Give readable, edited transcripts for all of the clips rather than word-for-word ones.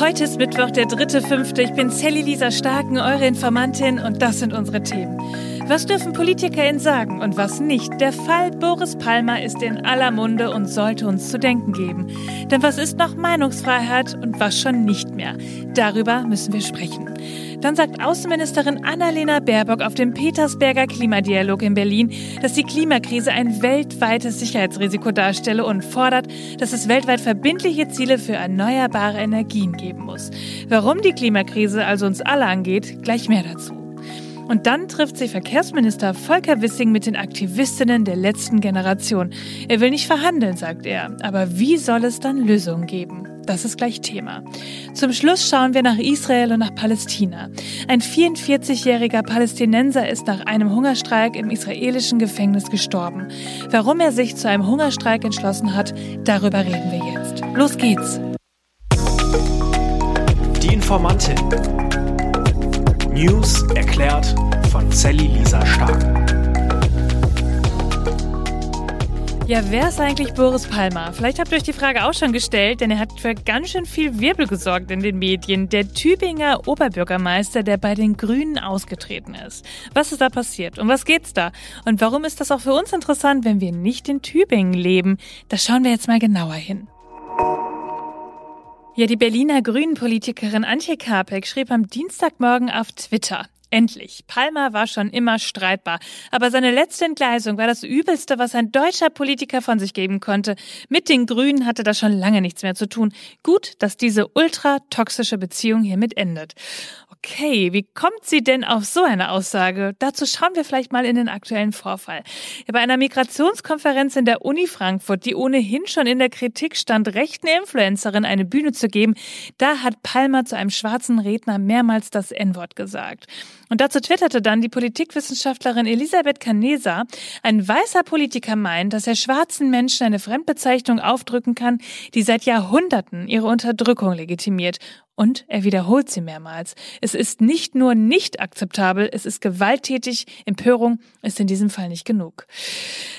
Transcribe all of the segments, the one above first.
Heute ist Mittwoch, der 3.5. Ich bin Sally-Lisa Starken, eure Informantin, und das sind unsere Themen. Was dürfen PolitikerInnen sagen und was nicht? Der Fall Boris Palmer ist in aller Munde und sollte uns zu denken geben. Denn was ist noch Meinungsfreiheit und was schon nicht mehr? Darüber müssen wir sprechen. Dann sagt Außenministerin Annalena Baerbock auf dem Petersberger Klimadialog in Berlin, dass die Klimakrise ein weltweites Sicherheitsrisiko darstelle und fordert, dass es weltweit verbindliche Ziele für erneuerbare Energien geben muss. Warum die Klimakrise also uns alle angeht, gleich mehr dazu. Und dann trifft sich Verkehrsminister Volker Wissing mit den Aktivistinnen der letzten Generation. Er will nicht verhandeln, sagt er. Aber wie soll es dann Lösungen geben? Das ist gleich Thema. Zum Schluss schauen wir nach Israel und nach Palästina. Ein 44-jähriger Palästinenser ist nach einem Hungerstreik im israelischen Gefängnis gestorben. Warum er sich zu einem Hungerstreik entschlossen hat, darüber reden wir jetzt. Los geht's! Die Informantin. News erklärt von Sally-Lisa Stark. Ja, wer ist eigentlich Boris Palmer? Vielleicht habt ihr euch die Frage auch schon gestellt, denn er hat für ganz schön viel Wirbel gesorgt in den Medien. Der Tübinger Oberbürgermeister, der bei den Grünen ausgetreten ist. Was ist da passiert? Um was geht's da? Und warum ist das auch für uns interessant, wenn wir nicht in Tübingen leben? Da schauen wir jetzt mal genauer hin. Ja, die Berliner Grünen-Politikerin Antje Kapek schrieb am Dienstagmorgen auf Twitter: Endlich. Palmer war schon immer streitbar. Aber seine letzte Entgleisung war das Übelste, was ein deutscher Politiker von sich geben konnte. Mit den Grünen hatte das schon lange nichts mehr zu tun. Gut, dass diese ultratoxische Beziehung hiermit endet. Okay, wie kommt sie denn auf so eine Aussage? Dazu schauen wir vielleicht mal in den aktuellen Vorfall. Bei einer Migrationskonferenz in der Uni Frankfurt, die ohnehin schon in der Kritik stand, rechten Influencerin eine Bühne zu geben, da hat Palmer zu einem schwarzen Redner mehrmals das N-Wort gesagt. Und dazu twitterte dann die Politikwissenschaftlerin Elisabeth Canesa: Ein weißer Politiker meint, dass er schwarzen Menschen eine Fremdbezeichnung aufdrücken kann, die seit Jahrhunderten ihre Unterdrückung legitimiert. Und er wiederholt sie mehrmals. Es ist nicht nur nicht akzeptabel, es ist gewalttätig. Empörung ist in diesem Fall nicht genug.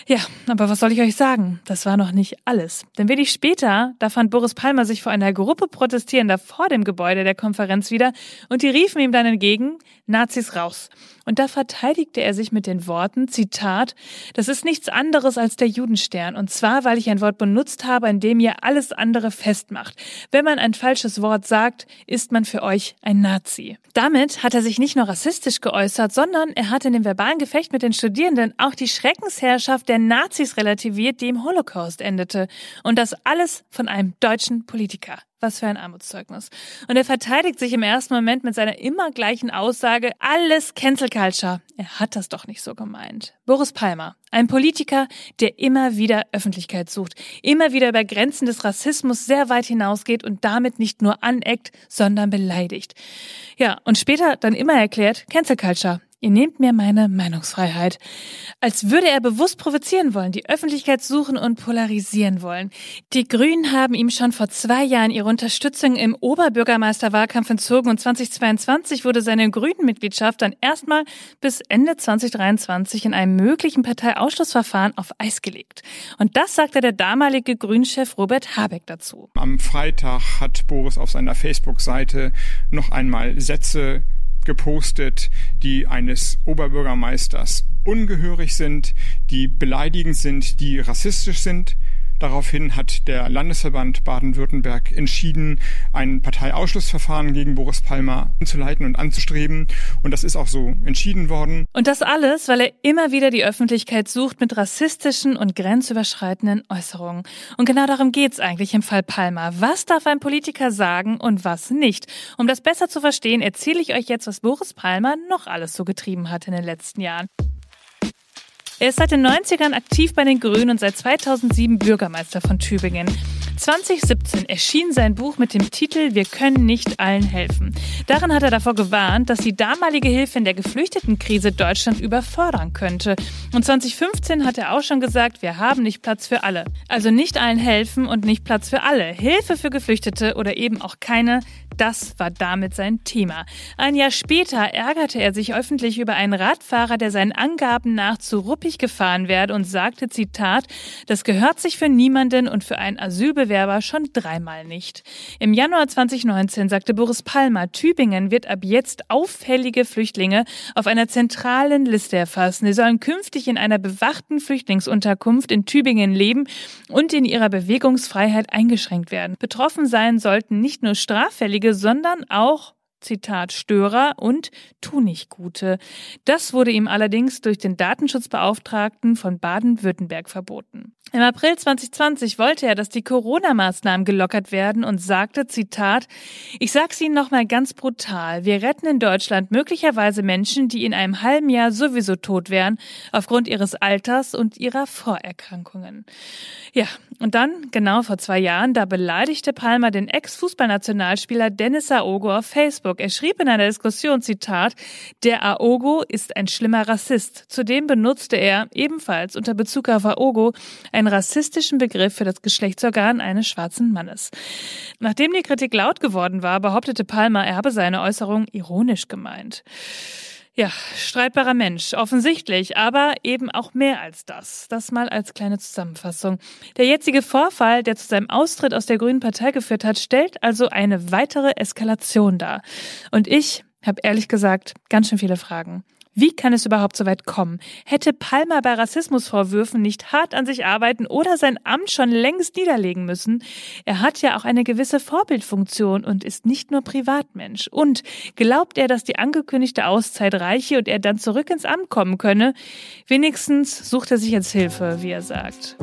Ja, aber was soll ich euch sagen? Das war noch nicht alles. Denn wenig später, da fand Boris Palmer sich vor einer Gruppe Protestierender vor dem Gebäude der Konferenz wieder und die riefen ihm dann entgegen: Nazis raus. Und da verteidigte er sich mit den Worten, Zitat: Das ist nichts anderes als der Judenstern. Und zwar, weil ich ein Wort benutzt habe, in dem ihr alles andere festmacht. Wenn man ein falsches Wort sagt, ist man für euch ein Nazi. Damit hat er sich nicht nur rassistisch geäußert, sondern er hat in dem verbalen Gefecht mit den Studierenden auch die Schreckensherrschaft der Nazis relativiert, die im Holocaust endete. Und das alles von einem deutschen Politiker. Was für ein Armutszeugnis. Und er verteidigt sich im ersten Moment mit seiner immer gleichen Aussage: Alles Cancel Culture. Er hat das doch nicht so gemeint. Boris Palmer, ein Politiker, der immer wieder Öffentlichkeit sucht, immer wieder über Grenzen des Rassismus sehr weit hinausgeht und damit nicht nur aneckt, sondern beleidigt. Ja, und später dann immer erklärt: Cancel Culture. Ihr nehmt mir meine Meinungsfreiheit. Als würde er bewusst provozieren wollen, die Öffentlichkeit suchen und polarisieren wollen. Die Grünen haben ihm schon vor 2 Jahren ihre Unterstützung im Oberbürgermeisterwahlkampf entzogen und 2022 wurde seine Grünen-Mitgliedschaft dann erstmal bis Ende 2023 in einem möglichen Parteiausschlussverfahren auf Eis gelegt. Und das sagte der damalige Grünchef Robert Habeck dazu. Am Freitag hat Boris auf seiner Facebook-Seite noch einmal Sätze gepostet, die eines Oberbürgermeisters ungehörig sind, die beleidigend sind, die rassistisch sind. Daraufhin hat der Landesverband Baden-Württemberg entschieden, ein Parteiausschlussverfahren gegen Boris Palmer anzuleiten und anzustreben. Und das ist auch so entschieden worden. Und das alles, weil er immer wieder die Öffentlichkeit sucht mit rassistischen und grenzüberschreitenden Äußerungen. Und genau darum geht's eigentlich im Fall Palmer. Was darf ein Politiker sagen und was nicht? Um das besser zu verstehen, erzähle ich euch jetzt, was Boris Palmer noch alles so getrieben hat in den letzten Jahren. Er ist seit den 90ern aktiv bei den Grünen und seit 2007 Bürgermeister von Tübingen. 2017 erschien sein Buch mit dem Titel Wir können nicht allen helfen. Darin hat er davor gewarnt, dass die damalige Hilfe in der Geflüchtetenkrise Deutschland überfordern könnte. Und 2015 hat er auch schon gesagt, wir haben nicht Platz für alle. Also nicht allen helfen und nicht Platz für alle. Hilfe für Geflüchtete oder eben auch keine, Das war damit sein Thema. Ein Jahr später ärgerte er sich öffentlich über einen Radfahrer, der seinen Angaben nach zu ruppig gefahren werde und sagte, Zitat, das gehört sich für niemanden und für einen Asylbewerber schon dreimal nicht. Im Januar 2019 sagte Boris Palmer, Tübingen wird ab jetzt auffällige Flüchtlinge auf einer zentralen Liste erfassen. Sie sollen künftig in einer bewachten Flüchtlingsunterkunft in Tübingen leben und in ihrer Bewegungsfreiheit eingeschränkt werden. Betroffen sein sollten nicht nur Straffällige, sondern auch, Zitat, Störer und Tunichtgute. Das wurde ihm allerdings durch den Datenschutzbeauftragten von Baden-Württemberg verboten. Im April 2020 wollte er, dass die Corona-Maßnahmen gelockert werden und sagte, Zitat, ich sag's Ihnen nochmal ganz brutal, wir retten in Deutschland möglicherweise Menschen, die in einem halben Jahr sowieso tot wären, aufgrund ihres Alters und ihrer Vorerkrankungen. Ja, und dann, genau vor 2 Jahren, da beleidigte Palmer den Ex-Fußballnationalspieler Dennis Aogo auf Facebook. Er schrieb in einer Diskussion, Zitat, der Aogo ist ein schlimmer Rassist. Zudem benutzte er, ebenfalls unter Bezug auf Aogo, einen rassistischen Begriff für das Geschlechtsorgan eines schwarzen Mannes. Nachdem die Kritik laut geworden war, behauptete Palmer, er habe seine Äußerung ironisch gemeint. Ja, streitbarer Mensch, offensichtlich, aber eben auch mehr als das. Das mal als kleine Zusammenfassung. Der jetzige Vorfall, der zu seinem Austritt aus der Grünen Partei geführt hat, stellt also eine weitere Eskalation dar. Und ich habe ehrlich gesagt ganz schön viele Fragen. Wie kann es überhaupt so weit kommen? Hätte Palmer bei Rassismusvorwürfen nicht hart an sich arbeiten oder sein Amt schon längst niederlegen müssen? Er hat ja auch eine gewisse Vorbildfunktion und ist nicht nur Privatmensch. Und glaubt er, dass die angekündigte Auszeit reiche und er dann zurück ins Amt kommen könne? Wenigstens sucht er sich jetzt Hilfe, wie er sagt.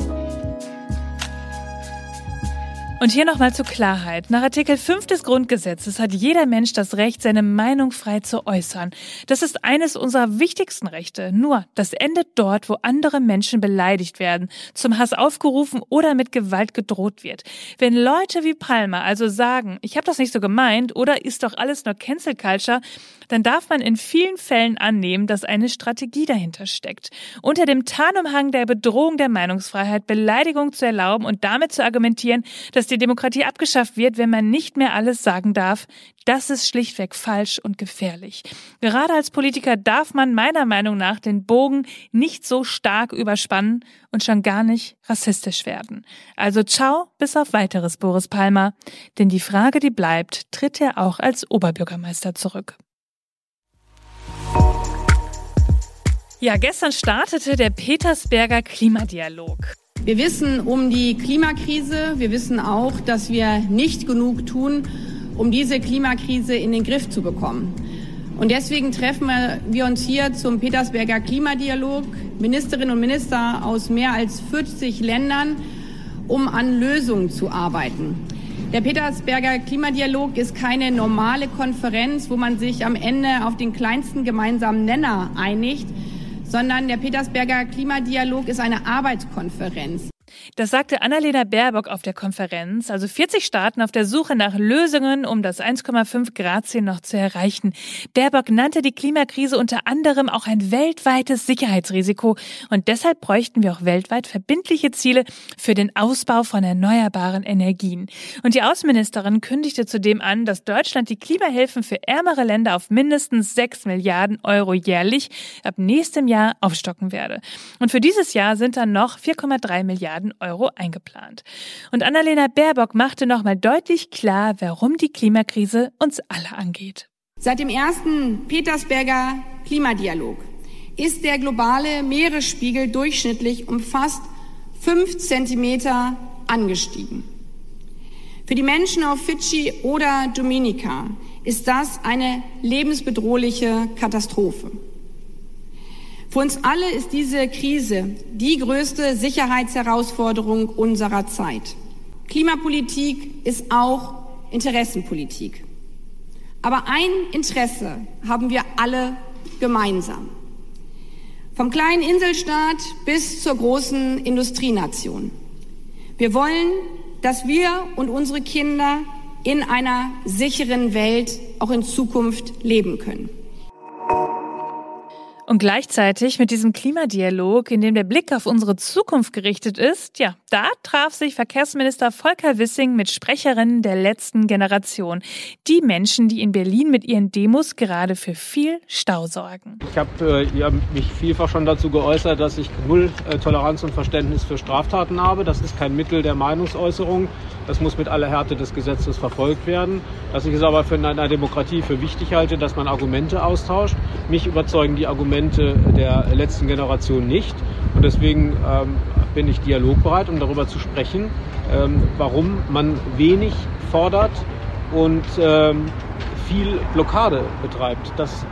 Und hier nochmal zur Klarheit. Nach Artikel 5 des Grundgesetzes hat jeder Mensch das Recht, seine Meinung frei zu äußern. Das ist eines unserer wichtigsten Rechte. Nur, das endet dort, wo andere Menschen beleidigt werden, zum Hass aufgerufen oder mit Gewalt gedroht wird. Wenn Leute wie Palmer also sagen, ich habe das nicht so gemeint oder ist doch alles nur Cancel Culture, dann darf man in vielen Fällen annehmen, dass eine Strategie dahinter steckt. Unter dem Tarnumhang der Bedrohung der Meinungsfreiheit Beleidigung zu erlauben und damit zu argumentieren, dass die Demokratie abgeschafft wird, wenn man nicht mehr alles sagen darf, das ist schlichtweg falsch und gefährlich. Gerade als Politiker darf man meiner Meinung nach den Bogen nicht so stark überspannen und schon gar nicht rassistisch werden. Also ciao, bis auf weiteres, Boris Palmer. Denn die Frage, die bleibt, tritt er auch als Oberbürgermeister zurück? Ja, gestern startete der Petersberger Klimadialog. Wir wissen um die Klimakrise. Wir wissen auch, dass wir nicht genug tun, um diese Klimakrise in den Griff zu bekommen. Und deswegen treffen wir uns hier zum Petersberger Klimadialog, Ministerinnen und Minister aus mehr als 40 Ländern, um an Lösungen zu arbeiten. Der Petersberger Klimadialog ist keine normale Konferenz, wo man sich am Ende auf den kleinsten gemeinsamen Nenner einigt, sondern der Petersberger Klimadialog ist eine Arbeitskonferenz. Das sagte Annalena Baerbock auf der Konferenz, also 40 Staaten auf der Suche nach Lösungen, um das 1,5-Grad-Ziel noch zu erreichen. Baerbock nannte die Klimakrise unter anderem auch ein weltweites Sicherheitsrisiko und deshalb bräuchten wir auch weltweit verbindliche Ziele für den Ausbau von erneuerbaren Energien. Und die Außenministerin kündigte zudem an, dass Deutschland die Klimahilfen für ärmere Länder auf mindestens 6 Milliarden € jährlich ab nächstem Jahr aufstocken werde. Und für dieses Jahr sind dann noch 4,3 Milliarden € eingeplant. Und Annalena Baerbock machte nochmal deutlich klar, warum die Klimakrise uns alle angeht. Seit dem ersten Petersberger Klimadialog ist der globale Meeresspiegel durchschnittlich um fast 5 Zentimeter angestiegen. Für die Menschen auf Fidschi oder Dominica ist das eine lebensbedrohliche Katastrophe. Für uns alle ist diese Krise die größte Sicherheitsherausforderung unserer Zeit. Klimapolitik ist auch Interessenpolitik. Aber ein Interesse haben wir alle gemeinsam. Vom kleinen Inselstaat bis zur großen Industrienation. Wir wollen, dass wir und unsere Kinder in einer sicheren Welt auch in Zukunft leben können. Und gleichzeitig mit diesem Klimadialog, in dem der Blick auf unsere Zukunft gerichtet ist, ja, da traf sich Verkehrsminister Volker Wissing mit Sprecherinnen der letzten Generation. Die Menschen, die in Berlin mit ihren Demos gerade für viel Stau sorgen. Ich habe mich vielfach schon dazu geäußert, dass ich null Toleranz und Verständnis für Straftaten habe. Das ist kein Mittel der Meinungsäußerung. Das muss mit aller Härte des Gesetzes verfolgt werden. Dass ich es aber für eine Demokratie für wichtig halte, dass man Argumente austauscht. Mich überzeugen die Argumente der letzten Generation nicht. Und deswegen bin ich dialogbereit, um darüber zu sprechen, warum man wenig fordert und viel Blockade betreibt. Das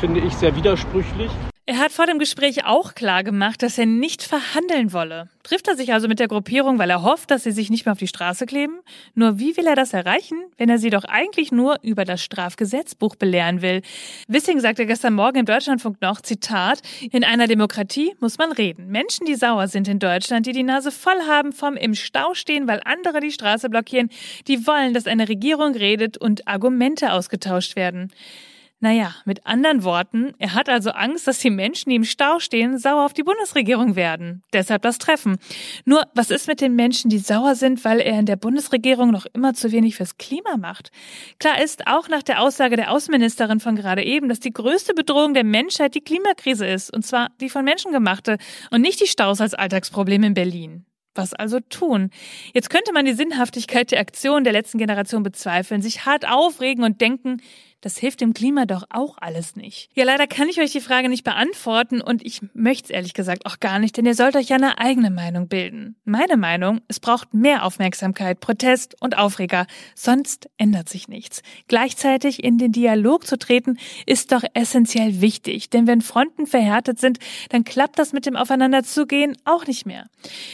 finde ich sehr widersprüchlich. Er hat vor dem Gespräch auch klar gemacht, dass er nicht verhandeln wolle. Trifft er sich also mit der Gruppierung, weil er hofft, dass sie sich nicht mehr auf die Straße kleben? Nur wie will er das erreichen, wenn er sie doch eigentlich nur über das Strafgesetzbuch belehren will? Wissing sagte gestern Morgen im Deutschlandfunk noch, Zitat, in einer Demokratie muss man reden. Menschen, die sauer sind in Deutschland, die die Nase voll haben vom im Stau stehen, weil andere die Straße blockieren, die wollen, dass eine Regierung redet und Argumente ausgetauscht werden. Naja, mit anderen Worten, er hat also Angst, dass die Menschen, die im Stau stehen, sauer auf die Bundesregierung werden. Deshalb das Treffen. Nur, was ist mit den Menschen, die sauer sind, weil er in der Bundesregierung noch immer zu wenig fürs Klima macht? Klar ist, auch nach der Aussage der Außenministerin von gerade eben, dass die größte Bedrohung der Menschheit die Klimakrise ist. Und zwar die von Menschen gemachte und nicht die Staus als Alltagsproblem in Berlin. Was also tun? Jetzt könnte man die Sinnhaftigkeit der Aktion der letzten Generation bezweifeln, sich hart aufregen und denken, das hilft dem Klima doch auch alles nicht. Ja, leider kann ich euch die Frage nicht beantworten und ich möchte es ehrlich gesagt auch gar nicht, denn ihr sollt euch ja eine eigene Meinung bilden. Meine Meinung, es braucht mehr Aufmerksamkeit, Protest und Aufreger, sonst ändert sich nichts. Gleichzeitig in den Dialog zu treten, ist doch essentiell wichtig, denn wenn Fronten verhärtet sind, dann klappt das mit dem Aufeinanderzugehen auch nicht mehr.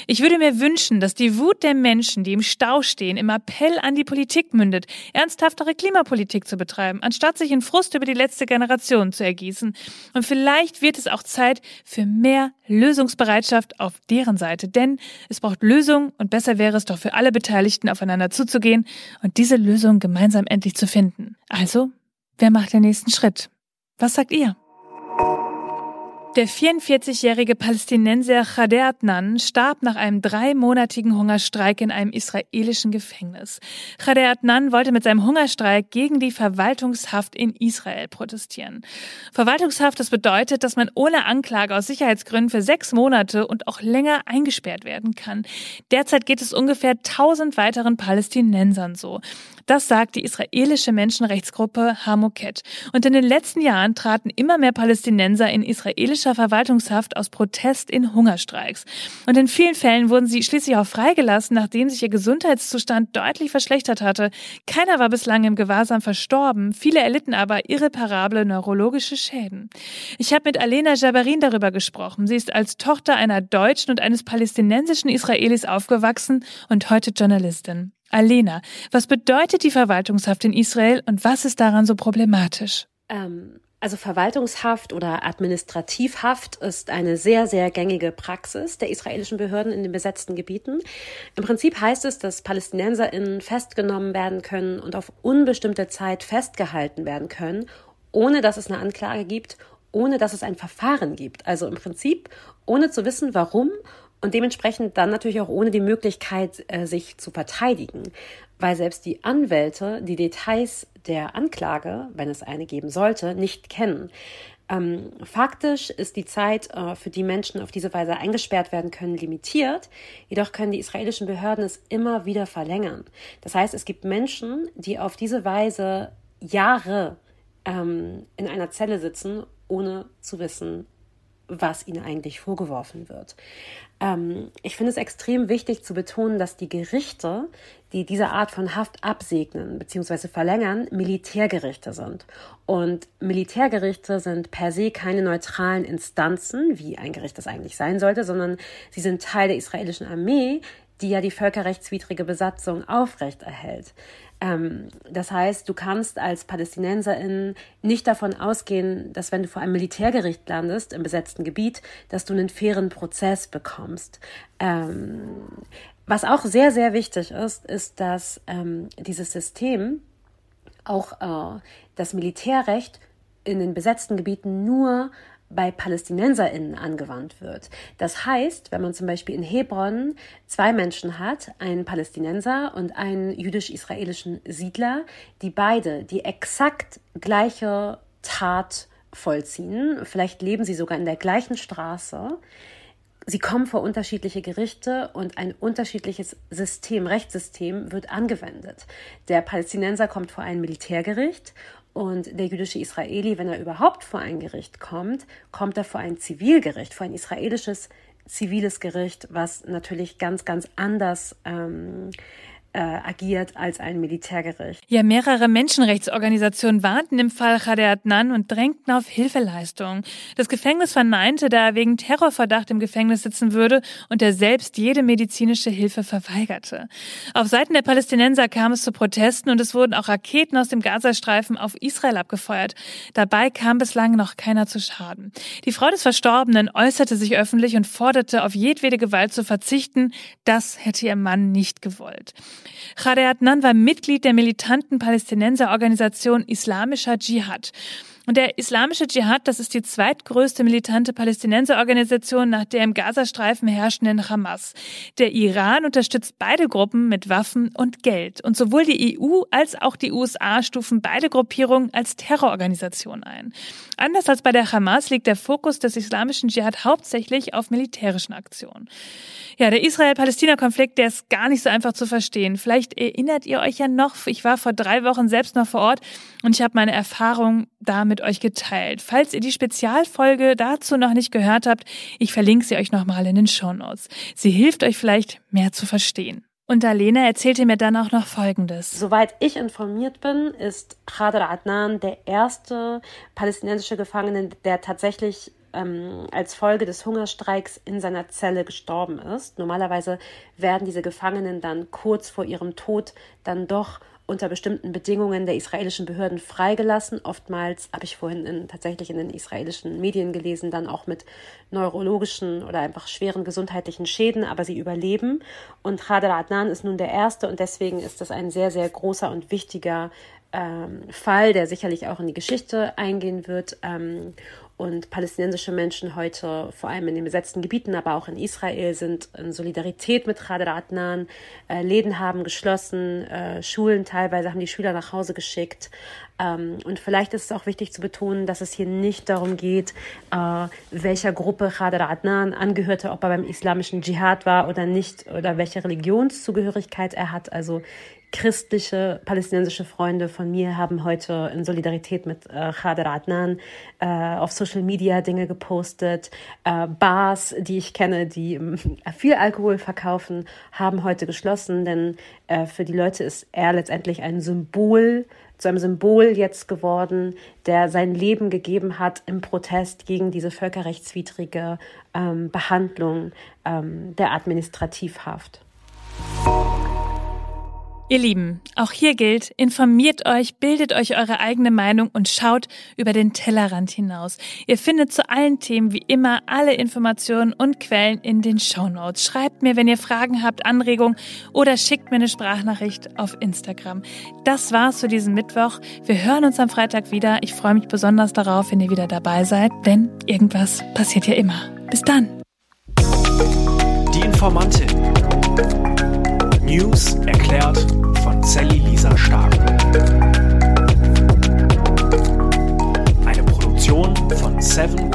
Ich würde mir wünschen, dass die Wut der Menschen, die im Stau stehen, im Appell an die Politik mündet, ernsthaftere Klimapolitik zu betreiben, anstatt sich in Frust über die letzte Generation zu ergießen. Und vielleicht wird es auch Zeit für mehr Lösungsbereitschaft auf deren Seite, denn es braucht Lösungen und besser wäre es doch für alle Beteiligten, aufeinander zuzugehen und diese Lösung gemeinsam endlich zu finden. Also, wer macht den nächsten Schritt? Was sagt ihr? Der 44-jährige Palästinenser Khader Adnan starb nach einem 3-monatigen Hungerstreik in einem israelischen Gefängnis. Khader Adnan wollte mit seinem Hungerstreik gegen die Verwaltungshaft in Israel protestieren. Verwaltungshaft, das bedeutet, dass man ohne Anklage aus Sicherheitsgründen für 6 Monate und auch länger eingesperrt werden kann. Derzeit geht es ungefähr 1000 weiteren Palästinensern so. Das sagt die israelische Menschenrechtsgruppe Hamoket. Und in den letzten Jahren traten immer mehr Palästinenser in israelische Verwaltungshaft aus Protest in Hungerstreiks. Und in vielen Fällen wurden sie schließlich auch freigelassen, nachdem sich ihr Gesundheitszustand deutlich verschlechtert hatte. Keiner war bislang im Gewahrsam verstorben, viele erlitten aber irreparable neurologische Schäden. Ich habe mit Alena Jabarin darüber gesprochen. Sie ist als Tochter einer deutschen und eines palästinensischen Israelis aufgewachsen und heute Journalistin. Alena, was bedeutet die Verwaltungshaft in Israel und was ist daran so problematisch? Also Verwaltungshaft oder Administrativhaft ist eine sehr, sehr gängige Praxis der israelischen Behörden in den besetzten Gebieten. Im Prinzip heißt es, dass PalästinenserInnen festgenommen werden können und auf unbestimmte Zeit festgehalten werden können, ohne dass es eine Anklage gibt, ohne dass es ein Verfahren gibt. Also im Prinzip ohne zu wissen, warum und dementsprechend dann natürlich auch ohne die Möglichkeit, sich zu verteidigen. Weil selbst die Anwälte die Details der Anklage, wenn es eine geben sollte, nicht kennen. Faktisch ist die Zeit, für die Menschen auf diese Weise eingesperrt werden können, limitiert. Jedoch können die israelischen Behörden es immer wieder verlängern. Das heißt, es gibt Menschen, die auf diese Weise Jahre in einer Zelle sitzen, ohne zu wissen, was ihnen eigentlich vorgeworfen wird. Ich finde es extrem wichtig zu betonen, dass die Gerichte, die diese Art von Haft absegnen bzw. verlängern, Militärgerichte sind. Und Militärgerichte sind per se keine neutralen Instanzen, wie ein Gericht das eigentlich sein sollte, sondern sie sind Teil der israelischen Armee, die ja die völkerrechtswidrige Besatzung aufrechterhält. Das heißt, du kannst als Palästinenserin nicht davon ausgehen, dass wenn du vor einem Militärgericht landest im besetzten Gebiet, dass du einen fairen Prozess bekommst. Was auch sehr, sehr wichtig ist, ist, dass dieses System auch das Militärrecht in den besetzten Gebieten nur bei PalästinenserInnen angewandt wird. Das heißt, wenn man zum Beispiel in Hebron zwei Menschen hat, einen Palästinenser und einen jüdisch-israelischen Siedler, die beide die exakt gleiche Tat vollziehen, vielleicht leben sie sogar in der gleichen Straße, sie kommen vor unterschiedliche Gerichte und ein unterschiedliches System, Rechtssystem wird angewendet. Der Palästinenser kommt vor ein Militärgericht und der jüdische Israeli, wenn er überhaupt vor ein Gericht kommt, kommt er vor ein Zivilgericht, vor ein israelisches ziviles Gericht, was natürlich ganz, ganz anders agiert als ein Militärgericht. Ja, mehrere Menschenrechtsorganisationen warnten im Fall Khader Adnan und drängten auf Hilfeleistung. Das Gefängnis verneinte, da er wegen Terrorverdacht im Gefängnis sitzen würde und er selbst jede medizinische Hilfe verweigerte. Auf Seiten der Palästinenser kam es zu Protesten und es wurden auch Raketen aus dem Gazastreifen auf Israel abgefeuert. Dabei kam bislang noch keiner zu Schaden. Die Frau des Verstorbenen äußerte sich öffentlich und forderte, auf jedwede Gewalt zu verzichten. Das hätte ihr Mann nicht gewollt. Khader Adnan war Mitglied der militanten Palästinenserorganisation Islamischer Jihad. Und der Islamische Dschihad, das ist die zweitgrößte militante Palästinenserorganisation nach der im Gazastreifen herrschenden Hamas. Der Iran unterstützt beide Gruppen mit Waffen und Geld. Und sowohl die EU als auch die USA stufen beide Gruppierungen als Terrororganisation ein. Anders als bei der Hamas liegt der Fokus des Islamischen Dschihad hauptsächlich auf militärischen Aktionen. Ja, der Israel-Palästina-Konflikt, der ist gar nicht so einfach zu verstehen. Vielleicht erinnert ihr euch ja noch, ich war vor 3 Wochen selbst noch vor Ort und ich habe meine Erfahrungen da mit euch geteilt. Falls ihr die Spezialfolge dazu noch nicht gehört habt, ich verlinke sie euch nochmal in den Shownotes. Sie hilft euch vielleicht, mehr zu verstehen. Und Alena erzählte mir dann auch noch Folgendes. Soweit ich informiert bin, ist Khader Adnan der erste palästinensische Gefangene, der tatsächlich als Folge des Hungerstreiks in seiner Zelle gestorben ist. Normalerweise werden diese Gefangenen dann kurz vor ihrem Tod dann doch unter bestimmten Bedingungen der israelischen Behörden freigelassen. Oftmals, habe ich vorhin tatsächlich in den israelischen Medien gelesen, dann auch mit neurologischen oder einfach schweren gesundheitlichen Schäden, aber sie überleben. Und Khader Adnan ist nun der Erste und deswegen ist das ein sehr, sehr großer und wichtiger Fall, der sicherlich auch in die Geschichte eingehen wird. Und palästinensische Menschen heute, vor allem in den besetzten Gebieten, aber auch in Israel, sind in Solidarität mit Khader Adnan. Läden haben geschlossen, Schulen teilweise haben die Schüler nach Hause geschickt. Und vielleicht ist es auch wichtig zu betonen, dass es hier nicht darum geht, welcher Gruppe Khader Adnan angehörte, ob er beim Islamischen Dschihad war oder nicht, oder welche Religionszugehörigkeit er hat. Also christliche palästinensische Freunde von mir haben heute in Solidarität mit Khader Adnan auf Social Media Dinge gepostet. Bars, die ich kenne, die viel Alkohol verkaufen, haben heute geschlossen, denn für die Leute ist er letztendlich ein Symbol, zu einem Symbol jetzt geworden, der sein Leben gegeben hat im Protest gegen diese völkerrechtswidrige Behandlung der Administrativhaft. Ihr Lieben, auch hier gilt, informiert euch, bildet euch eure eigene Meinung und schaut über den Tellerrand hinaus. Ihr findet zu allen Themen wie immer alle Informationen und Quellen in den Shownotes. Schreibt mir, wenn ihr Fragen habt, Anregungen oder schickt mir eine Sprachnachricht auf Instagram. Das war's für diesen Mittwoch. Wir hören uns am Freitag wieder. Ich freue mich besonders darauf, wenn ihr wieder dabei seid, denn irgendwas passiert ja immer. Bis dann. Die Informantin. News erklärt von Sally-Lisa Starken. Eine Produktion von 7